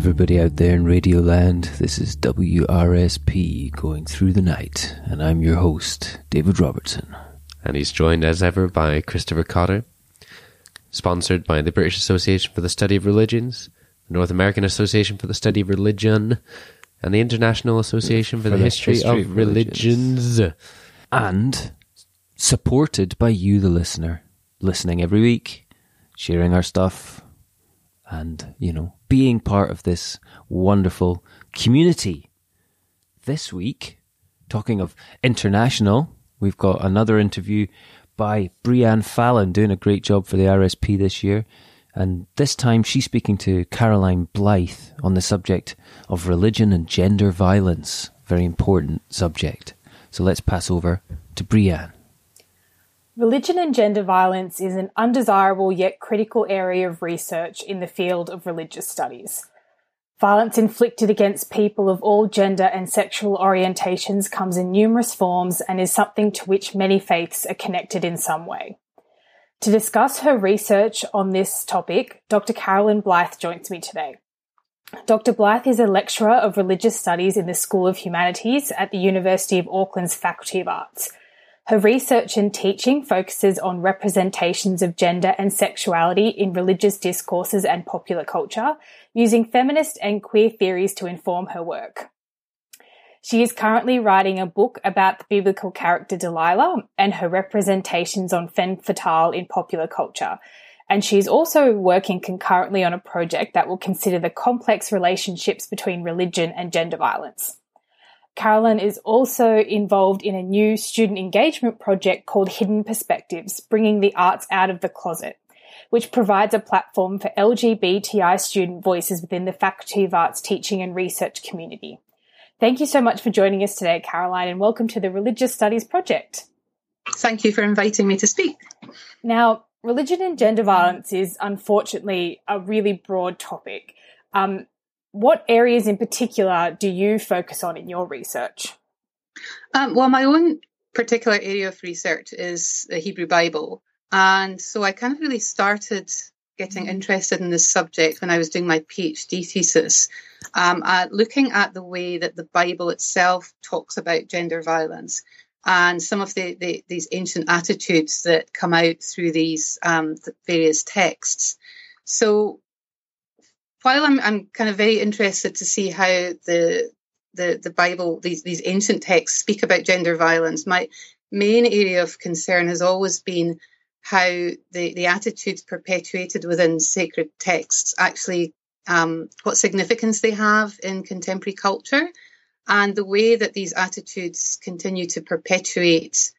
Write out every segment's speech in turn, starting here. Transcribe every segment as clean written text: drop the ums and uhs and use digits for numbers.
everybody out there in Radio Land, this is WRSP going through the night, and I'm your host, David Robertson. And he's joined as ever by Christopher Cotter, sponsored by the British Association for the Study of Religions, the North American Association for the Study of Religion, and the International Association for the History of Religions. And supported by you, the listener, listening every week, sharing our stuff, and, you know, being part of this wonderful community. This week, talking of international, we've got another interview by Brianne Fallon, doing a great job for the RSP this year. And this time she's speaking to Caroline Blyth on the subject of religion and gender violence. Very important subject. So let's pass over to Brianne. Religion and gender violence is an undesirable yet critical area of research in the field of religious studies. Violence inflicted against people of all gender and sexual orientations comes in numerous forms and is something to which many faiths are connected in some way. To discuss her research on this topic, Dr. Caroline Blyth joins me today. Dr. Blyth is a lecturer of religious studies in the School of Humanities at the University of Auckland's Faculty of Arts. Her research and teaching focuses on representations of gender and sexuality in religious discourses and popular culture, using feminist and queer theories to inform her work. She is currently writing a book about the biblical character Delilah and her representations on femme fatale in popular culture. And she's also working concurrently on a project that will consider the complex relationships between religion and gender violence. Caroline is also involved in a new student engagement project called Hidden Perspectives, Bringing the Arts Out of the Closet, which provides a platform for LGBTI student voices within the Faculty of Arts teaching and research community. Thank you so much for joining us today, Caroline, and welcome to the Religious Studies Project. Thank you for inviting me to speak. Now, religion and gender violence is unfortunately a really broad topic. What areas in particular do you focus on in your research? Well, my own particular area of research is the Hebrew Bible. And so I kind of really started getting interested in this subject when I was doing my PhD thesis, looking at the way that the Bible itself talks about gender violence and some of these ancient attitudes that come out through these various texts. So while I'm kind of very interested to see how the Bible, these ancient texts speak about gender violence, my main area of concern has always been how the attitudes perpetuated within sacred texts actually, what significance they have in contemporary culture and the way that these attitudes continue to perpetuate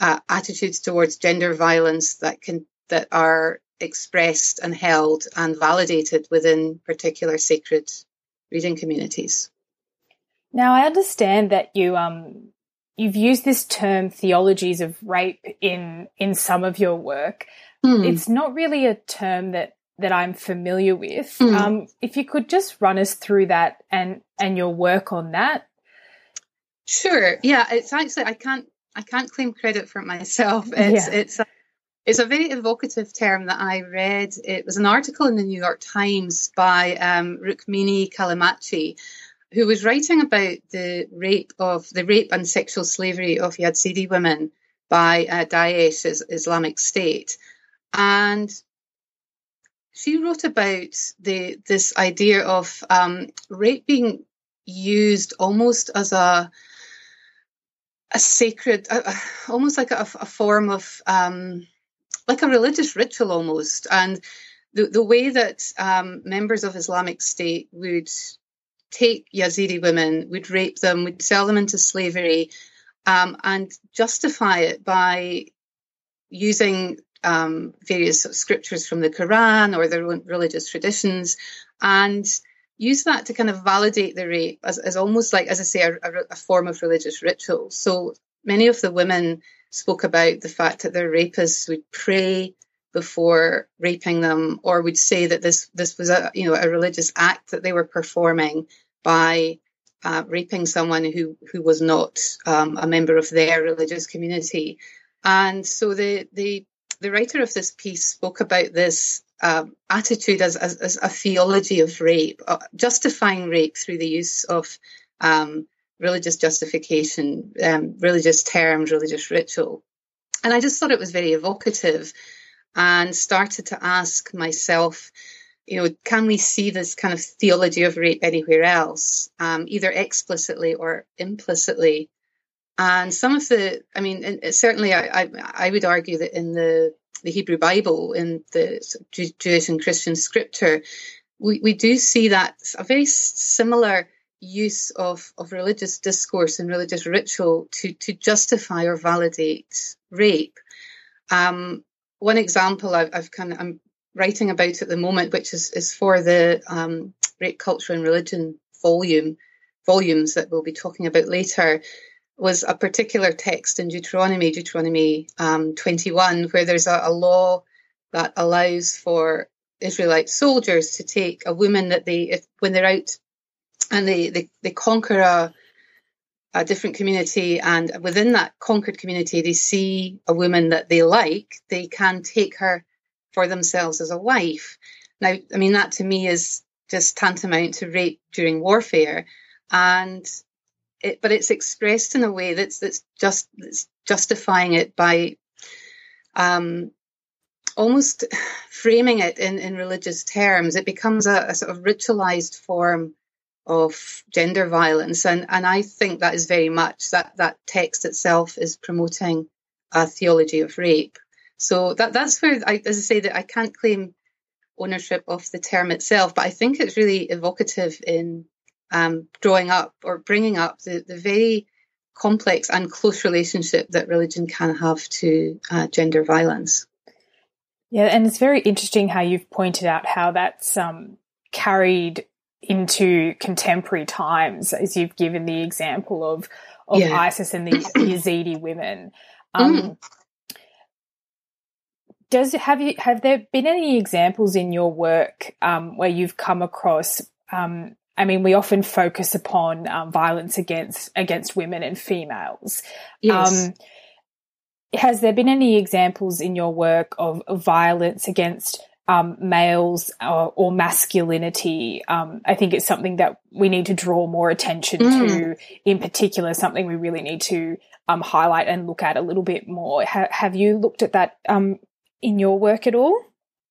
attitudes towards gender violence that are expressed and held and validated within particular sacred reading communities. Now, I understand that you've used this term theologies of rape in some of your work. Mm. It's not really a term that I'm familiar with. Mm. If you could just run us through that and your work on that. Sure. Yeah, it's actually I can't claim credit for it myself. It's a very evocative term that I read. It was an article in the New York Times by Rukmini Callimachi, who was writing about the rape and sexual slavery of Yazidi women by Daesh, Islamic State. And she wrote about this idea of rape being used almost as a sacred, almost like a form of like a religious ritual almost. And the way that members of Islamic State would take Yazidi women, would rape them, would sell them into slavery, and justify it by using various scriptures from the Quran or their own religious traditions, and use that to kind of validate the rape as almost like, as I say, a form of religious ritual. So many of the women spoke about the fact that their rapists would pray before raping them, or would say that this was a religious act that they were performing by raping someone who was not a member of their religious community. And so the writer of this piece spoke about this attitude as a theology of rape, justifying rape through the use of religious justification, religious terms, religious ritual. And I just thought it was very evocative and started to ask myself, you know, can we see this kind of theology of rape anywhere else, either explicitly or implicitly? And some of the, I mean, certainly I would argue that in the Hebrew Bible, in the Jewish and Christian scripture, we do see that a very similar use of religious discourse and religious ritual to justify or validate rape. One example I'm writing about at the moment, which is for the Rape, Culture and Religion volumes that we'll be talking about later, was a particular text in Deuteronomy 21, where there's a law that allows for Israelite soldiers to take a woman that when they're out and they conquer a different community, and within that conquered community they see a woman that they like, they can take her for themselves as a wife. Now, I mean, that to me is just tantamount to rape during warfare, but it's expressed in a way that's justifying it by almost framing it in religious terms. It becomes a sort of ritualized form of gender violence, and I think that is very much that text itself is promoting a theology of rape. So that's where, as I say, I can't claim ownership of the term itself, but I think it's really evocative in drawing up or bringing up the very complex and close relationship that religion can have to gender violence. Yeah, and it's very interesting how you've pointed out how that's carried into contemporary times, as you've given the example of yeah. ISIS and the Yazidi women. Have there been any examples in your work where you've come across? I mean, we often focus upon violence against women and females. Yes. Has there been any examples in your work of violence against males or masculinity? I think it's something that we need to draw more attention to, in particular, something we really need to highlight and look at a little bit more. Have you looked at that in your work at all?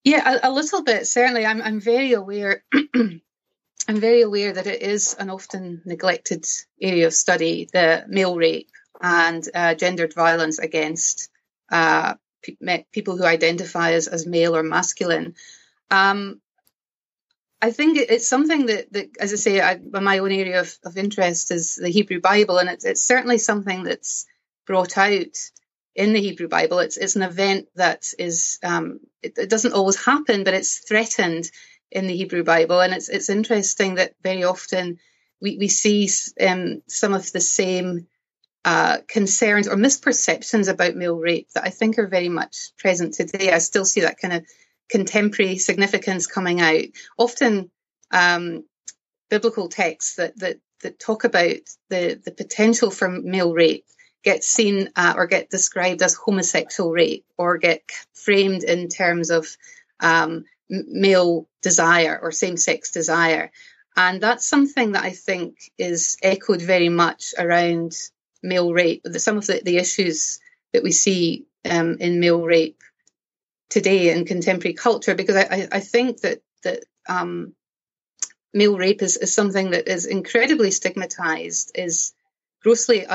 Yeah, a little bit, certainly. I'm very aware. I'm very aware that it is an often neglected area of study, the male rape and gendered violence against people who identify as male or masculine. I think it's something that, as I say, my own area of interest is the Hebrew Bible, and it's certainly something that's brought out in the Hebrew Bible. It's an event that is, it doesn't always happen, but it's threatened in the Hebrew Bible, and it's interesting that very often we see some of the same concerns or misperceptions about male rape that I think are very much present today. I still see that kind of contemporary significance coming out. Often biblical texts that talk about the potential for male rape get seen or get described as homosexual rape, or get framed in terms of male desire or same-sex desire. And that's something that I think is echoed very much around male rape. Some of the issues that we see in male rape today in contemporary culture, because I think that male rape is something that is incredibly stigmatized, is grossly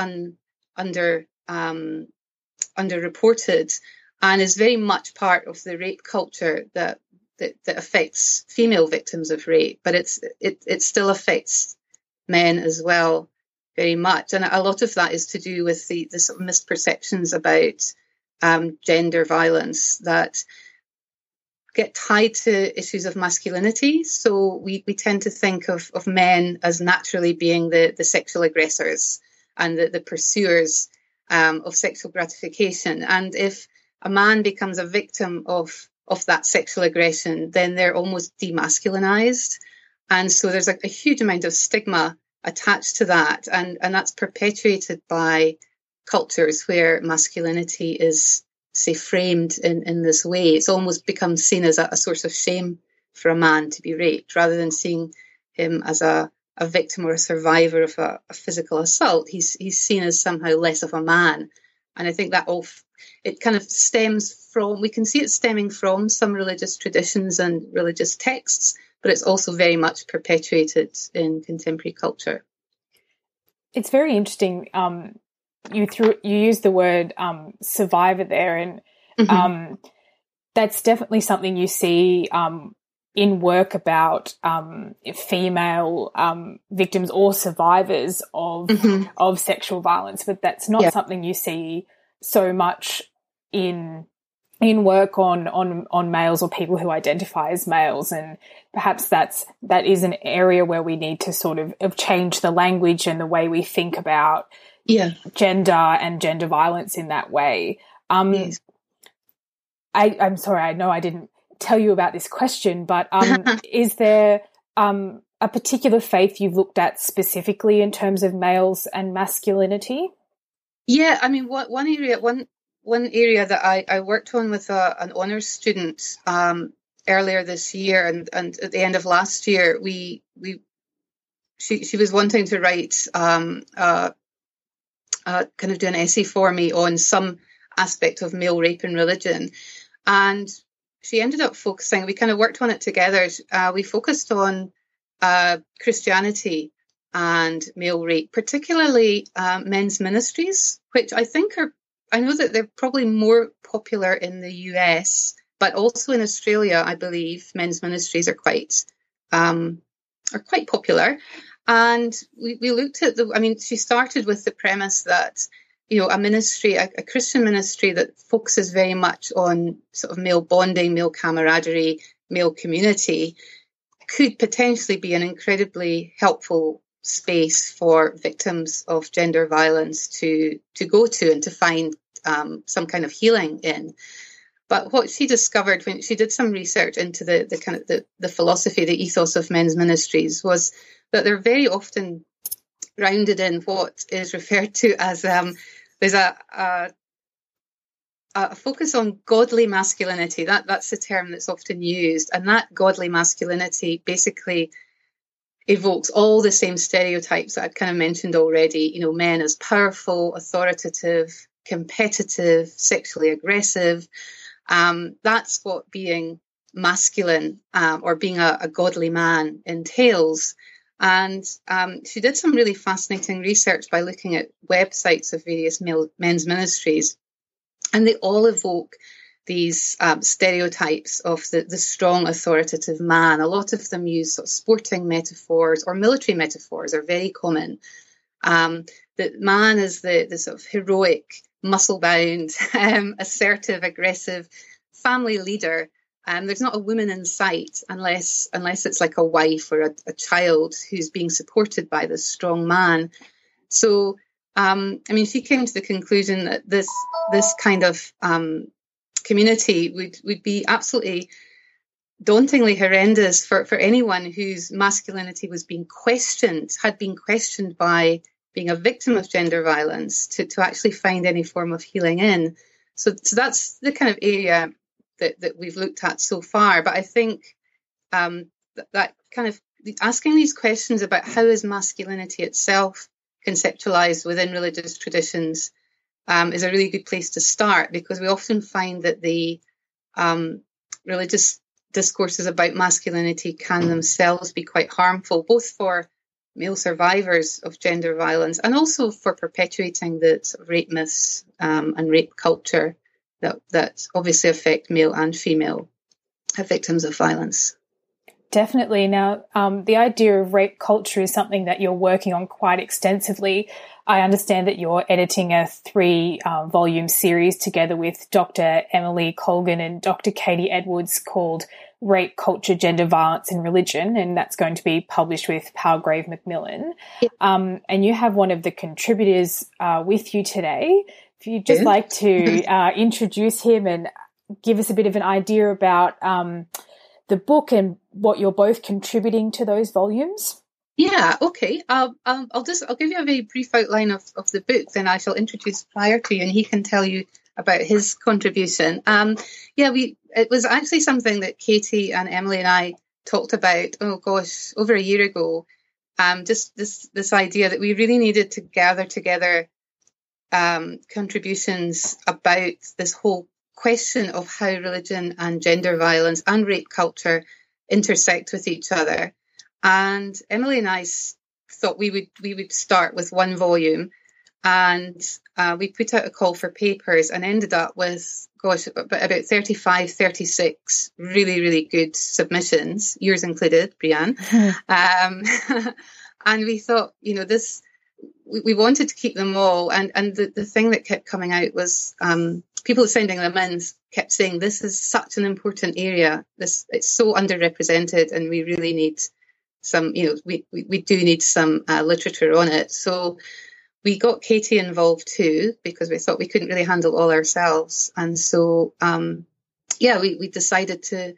underreported, and is very much part of the rape culture that affects female victims of rape. But it still affects men as well, very much, and a lot of that is to do with the sort of misperceptions about gender violence that get tied to issues of masculinity. So we tend to think of men as naturally being the sexual aggressors and the pursuers of sexual gratification. And if a man becomes a victim of that sexual aggression, then they're almost demasculinized. And so there's a huge amount of stigma attached to that, and that's perpetuated by cultures where masculinity is say, framed in this way, it's almost become seen as a source of shame for a man to be raped, rather than seeing him as a victim or a survivor of a physical assault. He's seen as somehow less of a man. And I think that it kind of stems from, we can see it stemming from some religious traditions and religious texts, but it's also very much perpetuated in contemporary culture. It's very interesting. You used the word survivor there, and that's definitely something you see in work about female victims or survivors of sexual violence, but that's not something you see so much in work on males or people who identify as males. And perhaps that is an area where we need to sort of change the language and the way we think about gender and gender violence in that way. Yes. I'm sorry, I know I didn't tell you about this question, but is there a particular faith you've looked at specifically in terms of males and masculinity? Yeah, I mean, one area that I worked on with an honours student earlier this year, and at the end of last year, she was wanting to write kind of do an essay for me on some aspect of male rape and religion, and she ended up focusing. We kind of worked on it together. We focused on Christianity and male rape, particularly men's ministries, which I think are. I know that they're probably more popular in the US, but also in Australia, I believe men's ministries are quite popular. And we looked at she started with the premise that, you know, a ministry, a Christian ministry that focuses very much on sort of male bonding, male camaraderie, male community could potentially be an incredibly helpful space for victims of gender violence to go to and to find some kind of healing in. But what she discovered when she did some research into the kind of the philosophy, the ethos of men's ministries, was that they're very often grounded in what is referred to as there's a focus on godly masculinity. That's the term that's often used, and that godly masculinity basically evokes all the same stereotypes that I've kind of mentioned already. You know, men as powerful, authoritative, competitive, sexually aggressive. That's what being masculine or being a godly man entails. And she did some really fascinating research by looking at websites of various men's ministries, and they all evoke these stereotypes of the strong, authoritative man. A lot of them use sort of sporting metaphors, or military metaphors are very common. The man is the sort of heroic, muscle-bound, assertive, aggressive family leader. There's not a woman in sight unless it's like a wife or a child who's being supported by this strong man. So, she came to the conclusion that this kind of community would be absolutely dauntingly horrendous for anyone whose masculinity was being questioned, had been questioned by being a victim of gender violence, to actually find any form of healing in. So that's the kind of area that we've looked at so far. But I think that kind of asking these questions about how is masculinity itself conceptualized within religious traditions is a really good place to start, because we often find that the religious discourses about masculinity can themselves be quite harmful, both for male survivors of gender violence and also for perpetuating the sort of rape myths and rape culture that obviously affect male and female victims of violence. Definitely. Now, the idea of rape culture is something that you're working on quite extensively. I understand that you're editing a 3-volume series together with Dr. Emily Colgan and Dr. Katie Edwards called Rape, Culture, Gender, Violence and Religion, and that's going to be published with Palgrave Macmillan. Yeah. And you have one of the contributors with you today. If you'd just like to introduce him and give us a bit of an idea about the book and what you're both contributing to those volumes. Yeah, okay. I'll give you a very brief outline of the book, then I shall introduce Prior to you, and he can tell you about his contribution. It was actually something that Katie and Emily and I talked about, over a year ago, just this idea that we really needed to gather together contributions about this whole question of how religion and gender violence and rape culture intersect with each other. And Emily and I thought we would start with one volume, and we put out a call for papers and ended up with, about 35, 36 really, really good submissions, yours included, Brianne. And we thought, we wanted to keep them all. And the thing that kept coming out was people sending them in kept saying, this is such an important area. It's so underrepresented, and we really need some, we do need some literature on it. So we got Katie involved too, because we thought we couldn't really handle all ourselves. And so, we decided to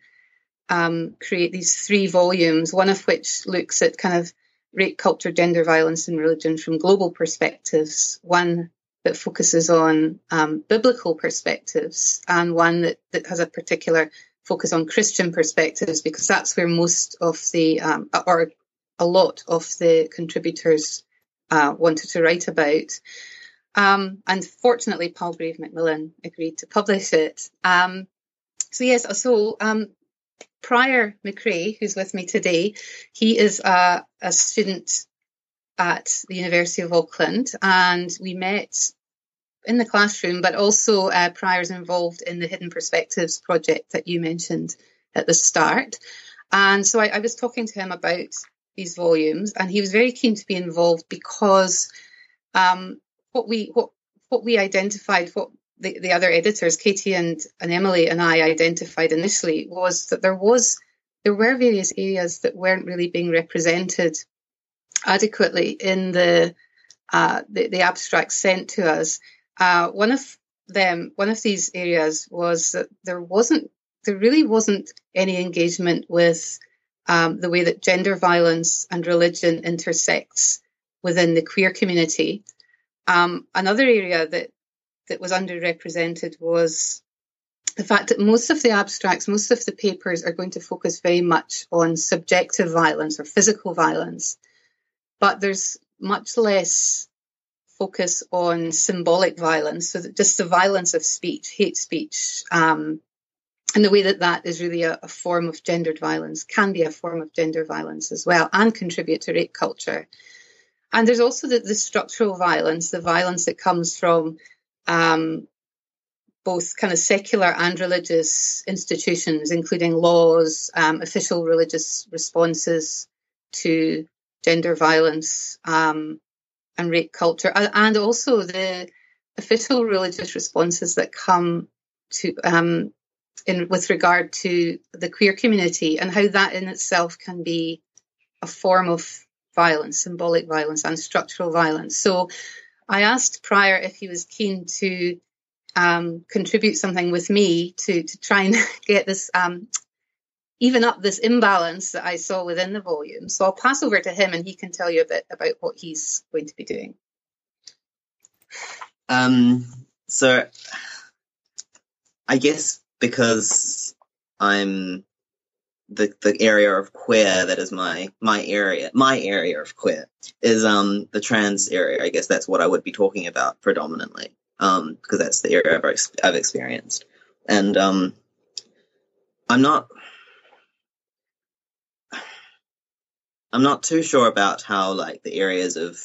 create these three volumes, one of which looks at kind of rape culture, gender violence and religion from global perspectives, one that focuses on biblical perspectives, and one that has a particular focus on Christian perspectives, because that's where most of the, or a lot of the contributors wanted to write about. And fortunately, Palgrave Macmillan agreed to publish it. Prior McRae, who's with me today, he is a student at the University of Auckland, and we met in the classroom, but also Prior's involved in the Hidden Perspectives project that you mentioned at the start. And so I was talking to him about these volumes, and he was very keen to be involved because what we identified, what the other editors, Katie and Emily and I identified initially, was that there were various areas that weren't really being represented adequately in the abstract sent to us. One of these areas was that there really wasn't any engagement with the way that gender violence and religion intersects within the queer community. Another area that was underrepresented was the fact that most of the abstracts, most of the papers are going to focus very much on subjective violence or physical violence, but there's much less focus on symbolic violence, so that just the violence of speech, hate speech, and the way that is really a form of gendered violence, can be a form of gender violence as well, and contribute to rape culture. And there's also the structural violence, the violence that comes from both kind of secular and religious institutions, including laws, official religious responses to gender violence and rape culture, and also the official religious responses that come to with regard to the queer community, and how that in itself can be a form of violence, symbolic violence and structural violence. So I asked Prior if he was keen to contribute something with me to try and get this, even up this imbalance that I saw within the volume. So I'll pass over to him, and he can tell you a bit about what he's going to be doing. So I guess because I'm the area of queer that is my area of queer is the trans area. I guess that's what I would be talking about predominantly, because that's the area I've experienced. And I'm not too sure about how the areas of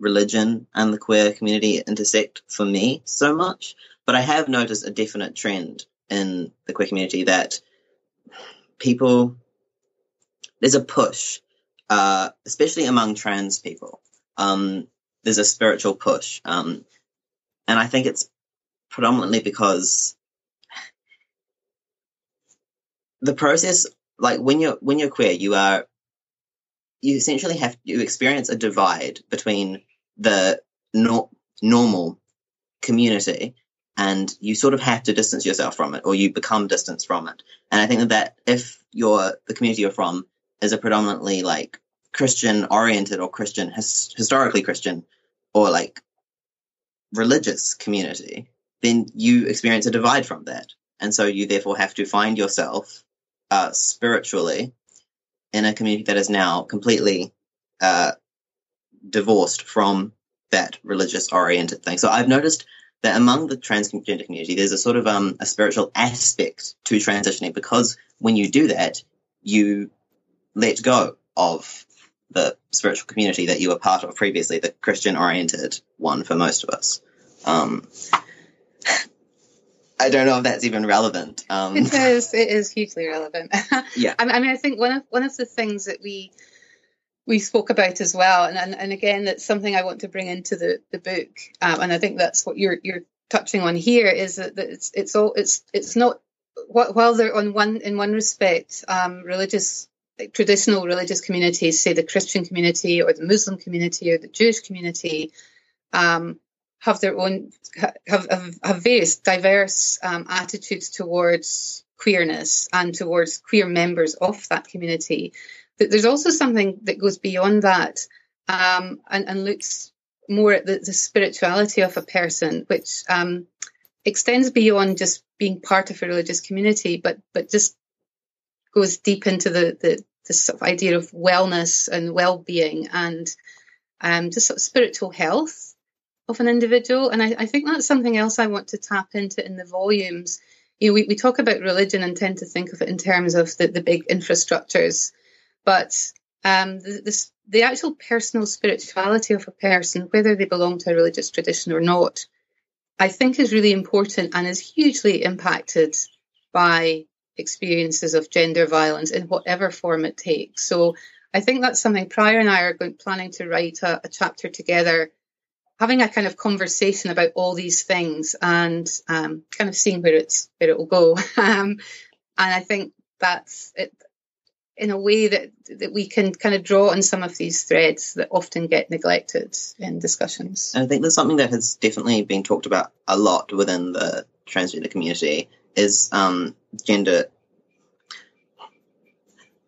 religion and the queer community intersect for me so much, but I have noticed a definite trend in the queer community that there's a push, especially among trans people. There's a spiritual push. And I think it's predominantly because the process, when you're queer, you essentially experience a divide between the normal community, and you sort of have to distance yourself from it, or you become distanced from it. And I think that if the community you're from is a predominantly Christian-oriented or historically Christian or religious community, then you experience a divide from that. And so you therefore have to find yourself spiritually in a community that is now completely divorced from that religious-oriented thing. So I've noticed that among the transgender community, there's a sort of a spiritual aspect to transitioning, because when you do that, you let go of the spiritual community that you were part of previously, the Christian-oriented one for most of us. I don't know if that's even relevant. It is hugely relevant. Yeah. I mean, I think one of the things that we spoke about as well, and again, that's something I want to bring into the book, and I think that's what you're touching on here, is that it's not while they're in one respect, traditional religious communities, say the Christian community or the Muslim community or the Jewish community, have their own have various diverse attitudes towards queerness and towards queer members of that community. But there's also something that goes beyond that and looks more at the spirituality of a person, which extends beyond just being part of a religious community, but just goes deep into the sort of idea of wellness and well-being and just sort of spiritual health of an individual. And I think that's something else I want to tap into in the volumes. You know, we talk about religion and tend to think of it in terms of the big infrastructures, but the actual personal spirituality of a person, whether they belong to a religious tradition or not, I think is really important and is hugely impacted by experiences of gender violence in whatever form it takes. So I think that's something Prior and I are planning to write a chapter together, having a kind of conversation about all these things and kind of seeing where it will go. And I think that's it, in a way that we can kind of draw on some of these threads that often get neglected in discussions. And I think there's something that has definitely been talked about a lot within the transgender community is gender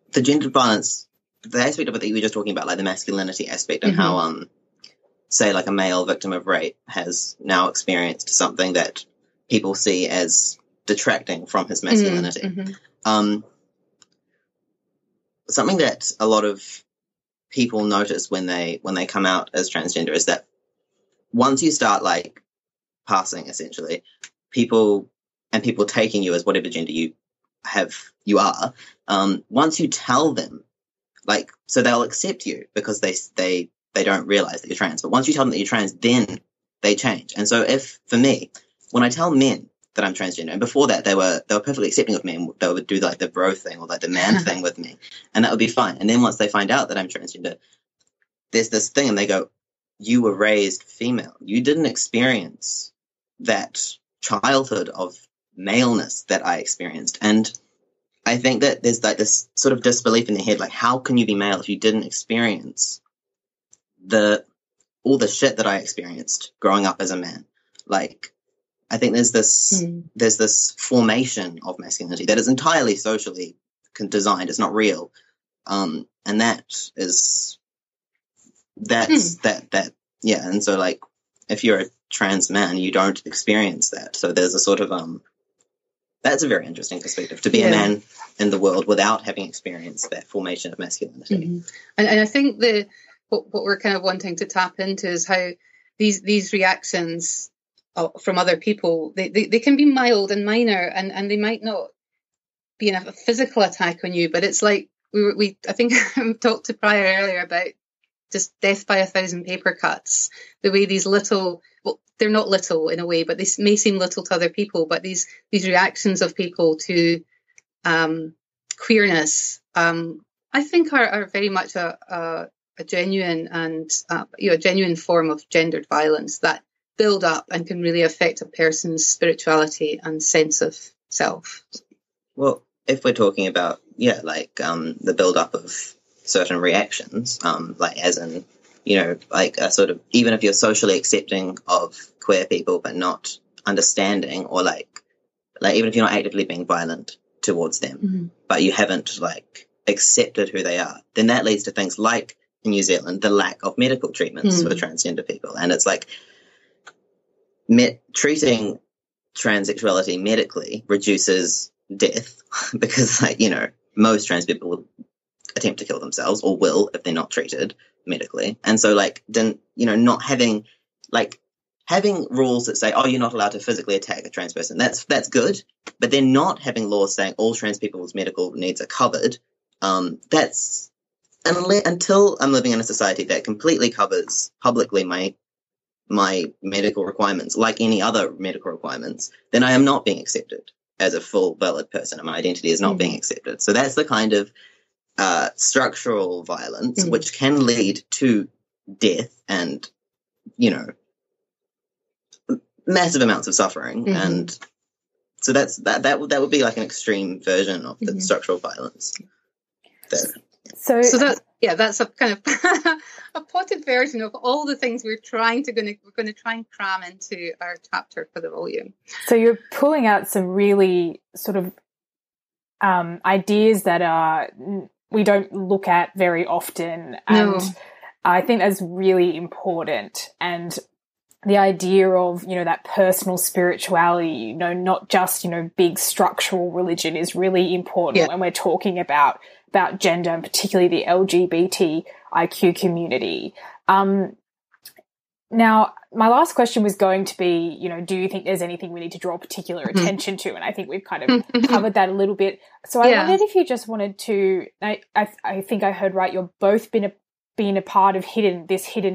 balance, the aspect of it that you were just talking about, like the masculinity aspect, and mm-hmm. how say like a male victim of rape has now experienced something that people see as detracting from his masculinity. Mm-hmm. Something that a lot of people notice when they come out as transgender is that once you start like passing, essentially, people taking you as whatever gender you are, once you tell them, like, so they'll accept you because they don't realize that you're trans. But once you tell them that you're trans, then they change. And so for me, when I tell men that I'm transgender, and before that they were perfectly accepting of me, they would do like the bro thing or like the man thing with me, and that would be fine. And then once they find out that I'm transgender, there's this thing and they go, you were raised female. You didn't experience that childhood of maleness that I experienced. And I think that there's like this sort of disbelief in their head, like, how can you be male if you didn't experience all the shit that I experienced growing up as a man? Like, I think there's this formation of masculinity that is entirely socially designed. It's not real, and yeah. And so, like, if you're a trans man, you don't experience that. So there's a sort of that's a very interesting perspective, to be a man in the world without having experienced that formation of masculinity. Mm-hmm. And I think what we're kind of wanting to tap into is how these reactions from other people, they can be mild and minor, and they might not be a physical attack on you, but it's like we I think we talked to Prior earlier about just death by 1,000 paper cuts, the way these little, well, they're not little in a way, but they may seem little to other people, but these reactions of people to queerness, I think are very much a genuine and genuine form of gendered violence that build up and can really affect a person's spirituality and sense of self. Well, if we're talking about the build up of certain reactions, like as in, you know, like a sort of, even if you're socially accepting of queer people but not understanding, or like even if you're not actively being violent towards them, mm-hmm. but you haven't like accepted who they are, then that leads to things like in New Zealand, the lack of medical treatments for transgender people. And it's like treating transsexuality medically reduces death because, like, you know, most trans people will attempt to kill themselves or will if they're not treated medically. And so, like, didn't, you know, not having, like, having rules that say, oh, you're not allowed to physically attack a trans person, that's good. But then not having laws saying all trans people's medical needs are covered, that's, until I'm living in a society that completely covers publicly my medical requirements, like any other medical requirements, then I am not being accepted as a full valid person, and my identity is not being accepted. So that's the kind of structural violence which can lead to death and, you know, massive amounts of suffering. And so that's that would be like an extreme version of the structural violence. So that, yeah, that's a kind of a potted version of all the things we're going to try and cram into our chapter for the volume. So you're pulling out some really sort of ideas that are we don't look at very often, and I think that's really important. And the idea of, you know, that personal spirituality, you know, not just, you know, big structural religion is really important when we're talking about gender and particularly the LGBTIQ community. Now, my last question was going to be, you know, do you think there's anything we need to draw particular attention to? And I think we've kind of covered that a little bit. So I wondered if you just wanted to, I think I heard right, you've both been a part of Hidden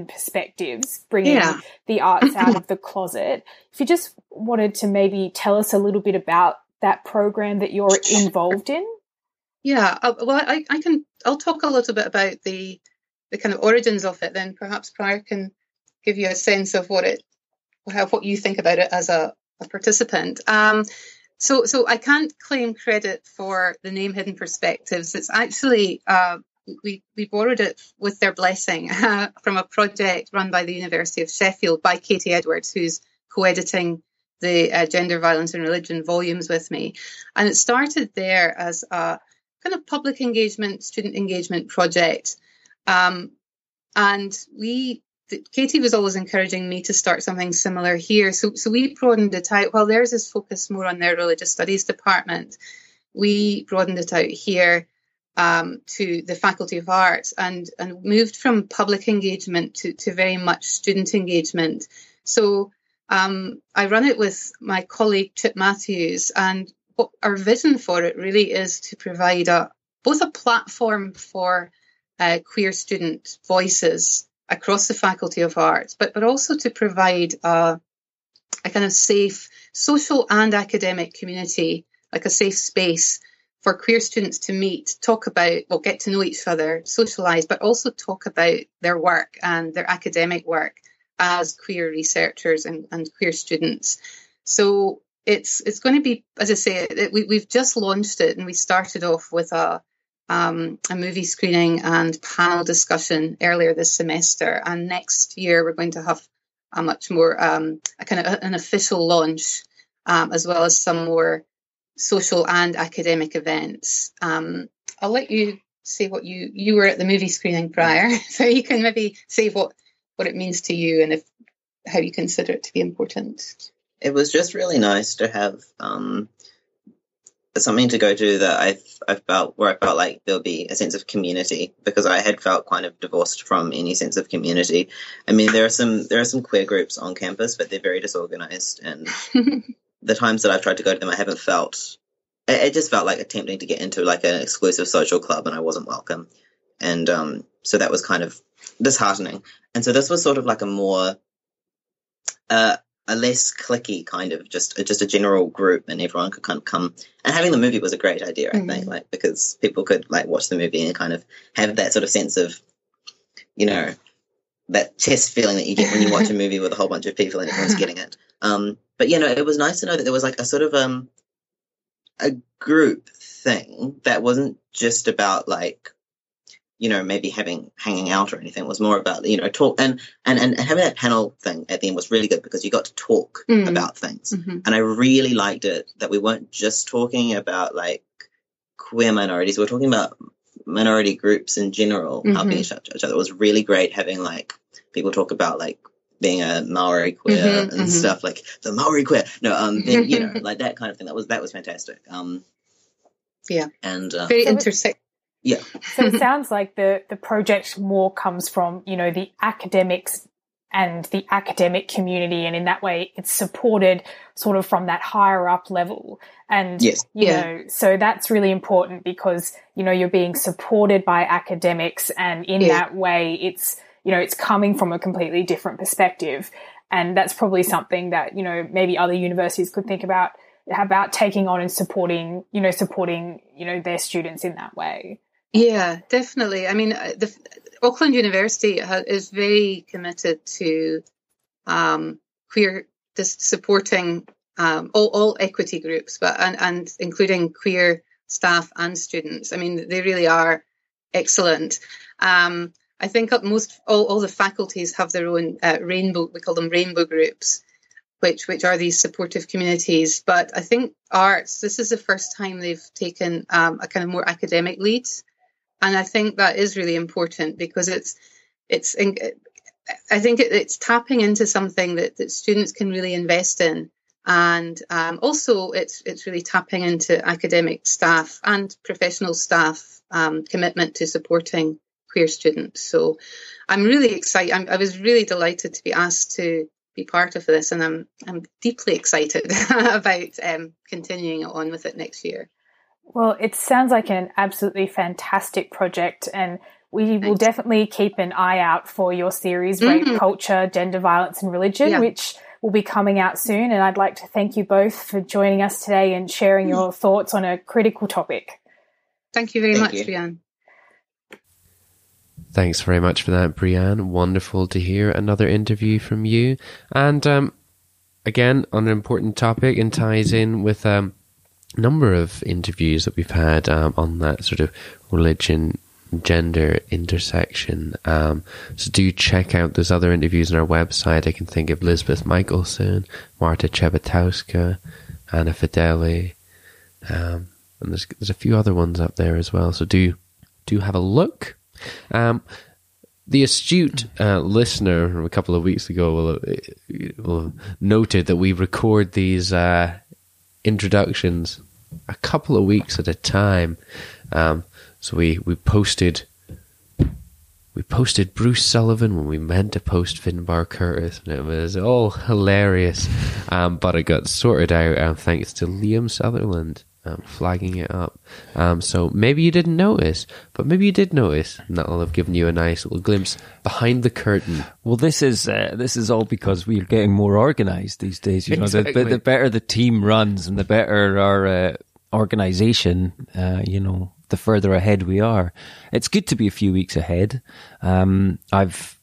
Perspectives, bringing the arts out of the closet. If you just wanted to maybe tell us a little bit about that program that you're involved in. Yeah, well, I'll talk a little bit about the kind of origins of it, then perhaps Prior can give you a sense of what you think about it as a participant. So I can't claim credit for the name Hidden Perspectives. It's actually we borrowed it with their blessing from a project run by the University of Sheffield by Katie Edwards, who's co-editing the Gender, Violence and Religion volumes with me. And it started there as a kind of public engagement, student engagement project. And Katie was always encouraging me to start something similar here. So we broadened it out. While theirs is focused more on their religious studies department, we broadened it out here to the Faculty of Arts and moved from public engagement to very much student engagement. So I run it with my colleague Chip Matthews, and what our vision for it really is to provide both a platform for queer student voices across the Faculty of Arts, but also to provide a kind of safe social and academic community, like a safe space for queer students to meet, talk about, well, get to know each other, socialise, but also talk about their work and their academic work as queer researchers and queer students. So it's going to be, as I say, we've just launched it, and we started off with a movie screening and panel discussion earlier this semester. And next year we're going to have a much more an official launch, as well as some more social and academic events. I'll let you say what you were at the movie screening, Prior, so you can maybe say what it means to you and how you consider it to be important. It was just really nice to have something to go to that I felt like there'll be a sense of community, because I had felt kind of divorced from any sense of community. I mean, there are some queer groups on campus, but they're very disorganized, and the times that I've tried to go to them, I haven't felt. It just felt like attempting to get into like an exclusive social club, and I wasn't welcome, and so that was kind of disheartening. And so this was sort of like a more a less cliquey kind of just a general group, and everyone could kind of come. And having the movie was a great idea, I think, like, because people could like watch the movie and kind of have that sort of sense of, you know, that chest feeling that you get when you watch a movie with a whole bunch of people and everyone's getting it. But, you know, it was nice to know that there was like a sort of a group thing that wasn't just about like, you know, maybe hanging out or anything. It was more about, you know, talk and having that panel thing at the end was really good, because you got to talk about things. And I really liked it that we weren't just talking about like queer minorities, we were talking about minority groups in general helping each other. It was really great having like people talk about like being a Maori queer stuff, like the Maori queer. No, being, you know, like that kind of thing. That was fantastic. And very intersect. Yeah. So it sounds like the project more comes from, you know, the academics and the academic community, and in that way it's supported sort of from that higher up level. And, you know, so that's really important because, you know, you're being supported by academics, and in that way it's, you know, it's coming from a completely different perspective. And that's probably something that, you know, maybe other universities could think about taking on and supporting their students in that way. Yeah, definitely. I mean, the Auckland University is very committed to queer, supporting all equity groups, but and including queer staff and students. I mean, they really are excellent. I think most all the faculties have their own rainbow. We call them rainbow groups, which are these supportive communities. But I think arts, this is the first time they've taken a kind of more academic lead. And I think that is really important because it's tapping into something that students can really invest in. And also it's really tapping into academic staff and professional staff commitment to supporting queer students. So I'm really excited. I was really delighted to be asked to be part of this, and I'm deeply excited about continuing on with it next year. Well, it sounds like an absolutely fantastic project, and we will definitely keep an eye out for your series, Rape, Culture, Gender, Violence and Religion, which will be coming out soon. And I'd like to thank you both for joining us today and sharing your thoughts on a critical topic. Thank you very much, Brianne. Thanks very much for that, Brianne. Wonderful to hear another interview from you. And again, on an important topic, and ties in with number of interviews that we've had on that sort of religion gender intersection, so do check out those other interviews on our website. I can think of Lisbeth Michelson, Marta Chebotowska, Anna Fideli, and there's a few other ones up there as well, so do have a look. The astute listener from a couple of weeks ago will have noted that we record these introductions a couple of weeks at a time, so we posted Bruce Sullivan when we meant to post Finbar Curtis, and it was all hilarious, but it got sorted out thanks to Liam Sutherland flagging it up, so maybe you didn't notice, but maybe you did notice, and that'll have given you a nice little glimpse behind the curtain. Well, this is all because we're getting more organised these days, you know. Exactly. The better the team runs and the better our organisation, you know, the further ahead we are. It's good to be a few weeks ahead. I've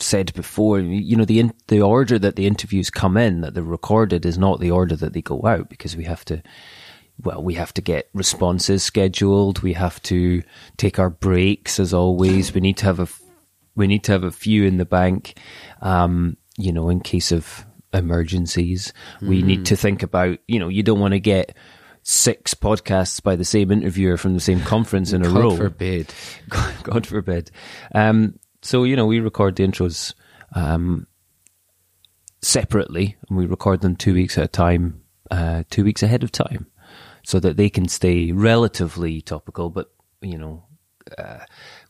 said before, you know, the order that the interviews come in, that they're recorded, is not the order that they go out, because we have to get responses scheduled. We have to take our breaks, as always. We need to have a few in the bank, you know, in case of emergencies. We need to think about, you know, you don't want to get 6 podcasts by the same interviewer from the same conference in a row. God forbid. God forbid. So, you know, we record the intros separately, and we record them 2 weeks at a time, 2 weeks ahead of time, so that they can stay relatively topical. But, you know,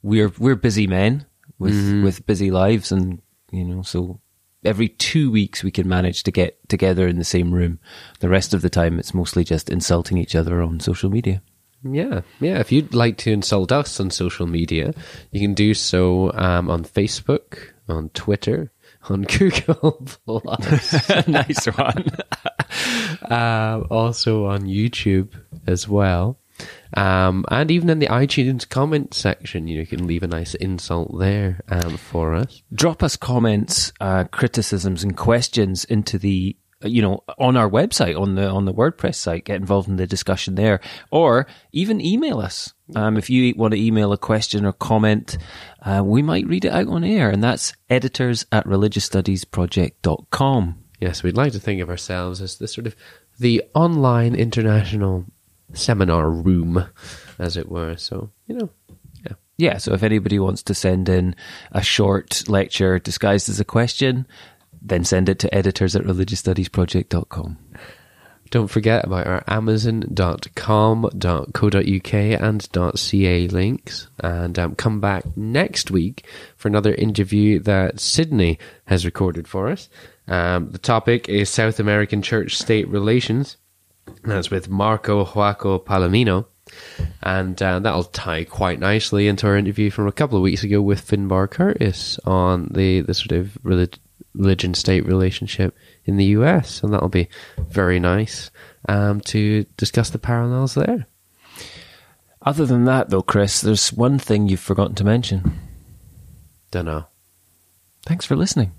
we're busy men with busy lives, and, you know, so every 2 weeks we can manage to get together in the same room. The rest of the time it's mostly just insulting each other on social media. Yeah. If you'd like to insult us on social media, you can do so on Facebook, on Twitter, on Google Plus. Nice one. Also on YouTube as well. And even in the iTunes comment section, you can leave a nice insult there for us. Drop us comments, criticisms and questions into the, you know, on our website, on the WordPress site. Get involved in the discussion there, or even email us. If you want to email a question or comment, we might read it out on air, and that's editors@religiousstudiesproject.com. Yes, we'd like to think of ourselves as the sort of the online international seminar room, as it were. So, you know, yeah, yeah, so if anybody wants to send in a short lecture disguised as a question, then send it to editors at religiousstudiesproject.com. Don't forget about our amazon.com.co.uk and .ca links, and come back next week for another interview that Sydney has recorded for us. The topic is South American Church-State Relations. That's with Marco Joaco Palomino. And that'll tie quite nicely into our interview from a couple of weeks ago with Finbar Curtis on the sort of religion-state relationship in the US. And that'll be very nice to discuss the parallels there. Other than that, though, Chris, there's one thing you've forgotten to mention. Dunno. Thanks for listening.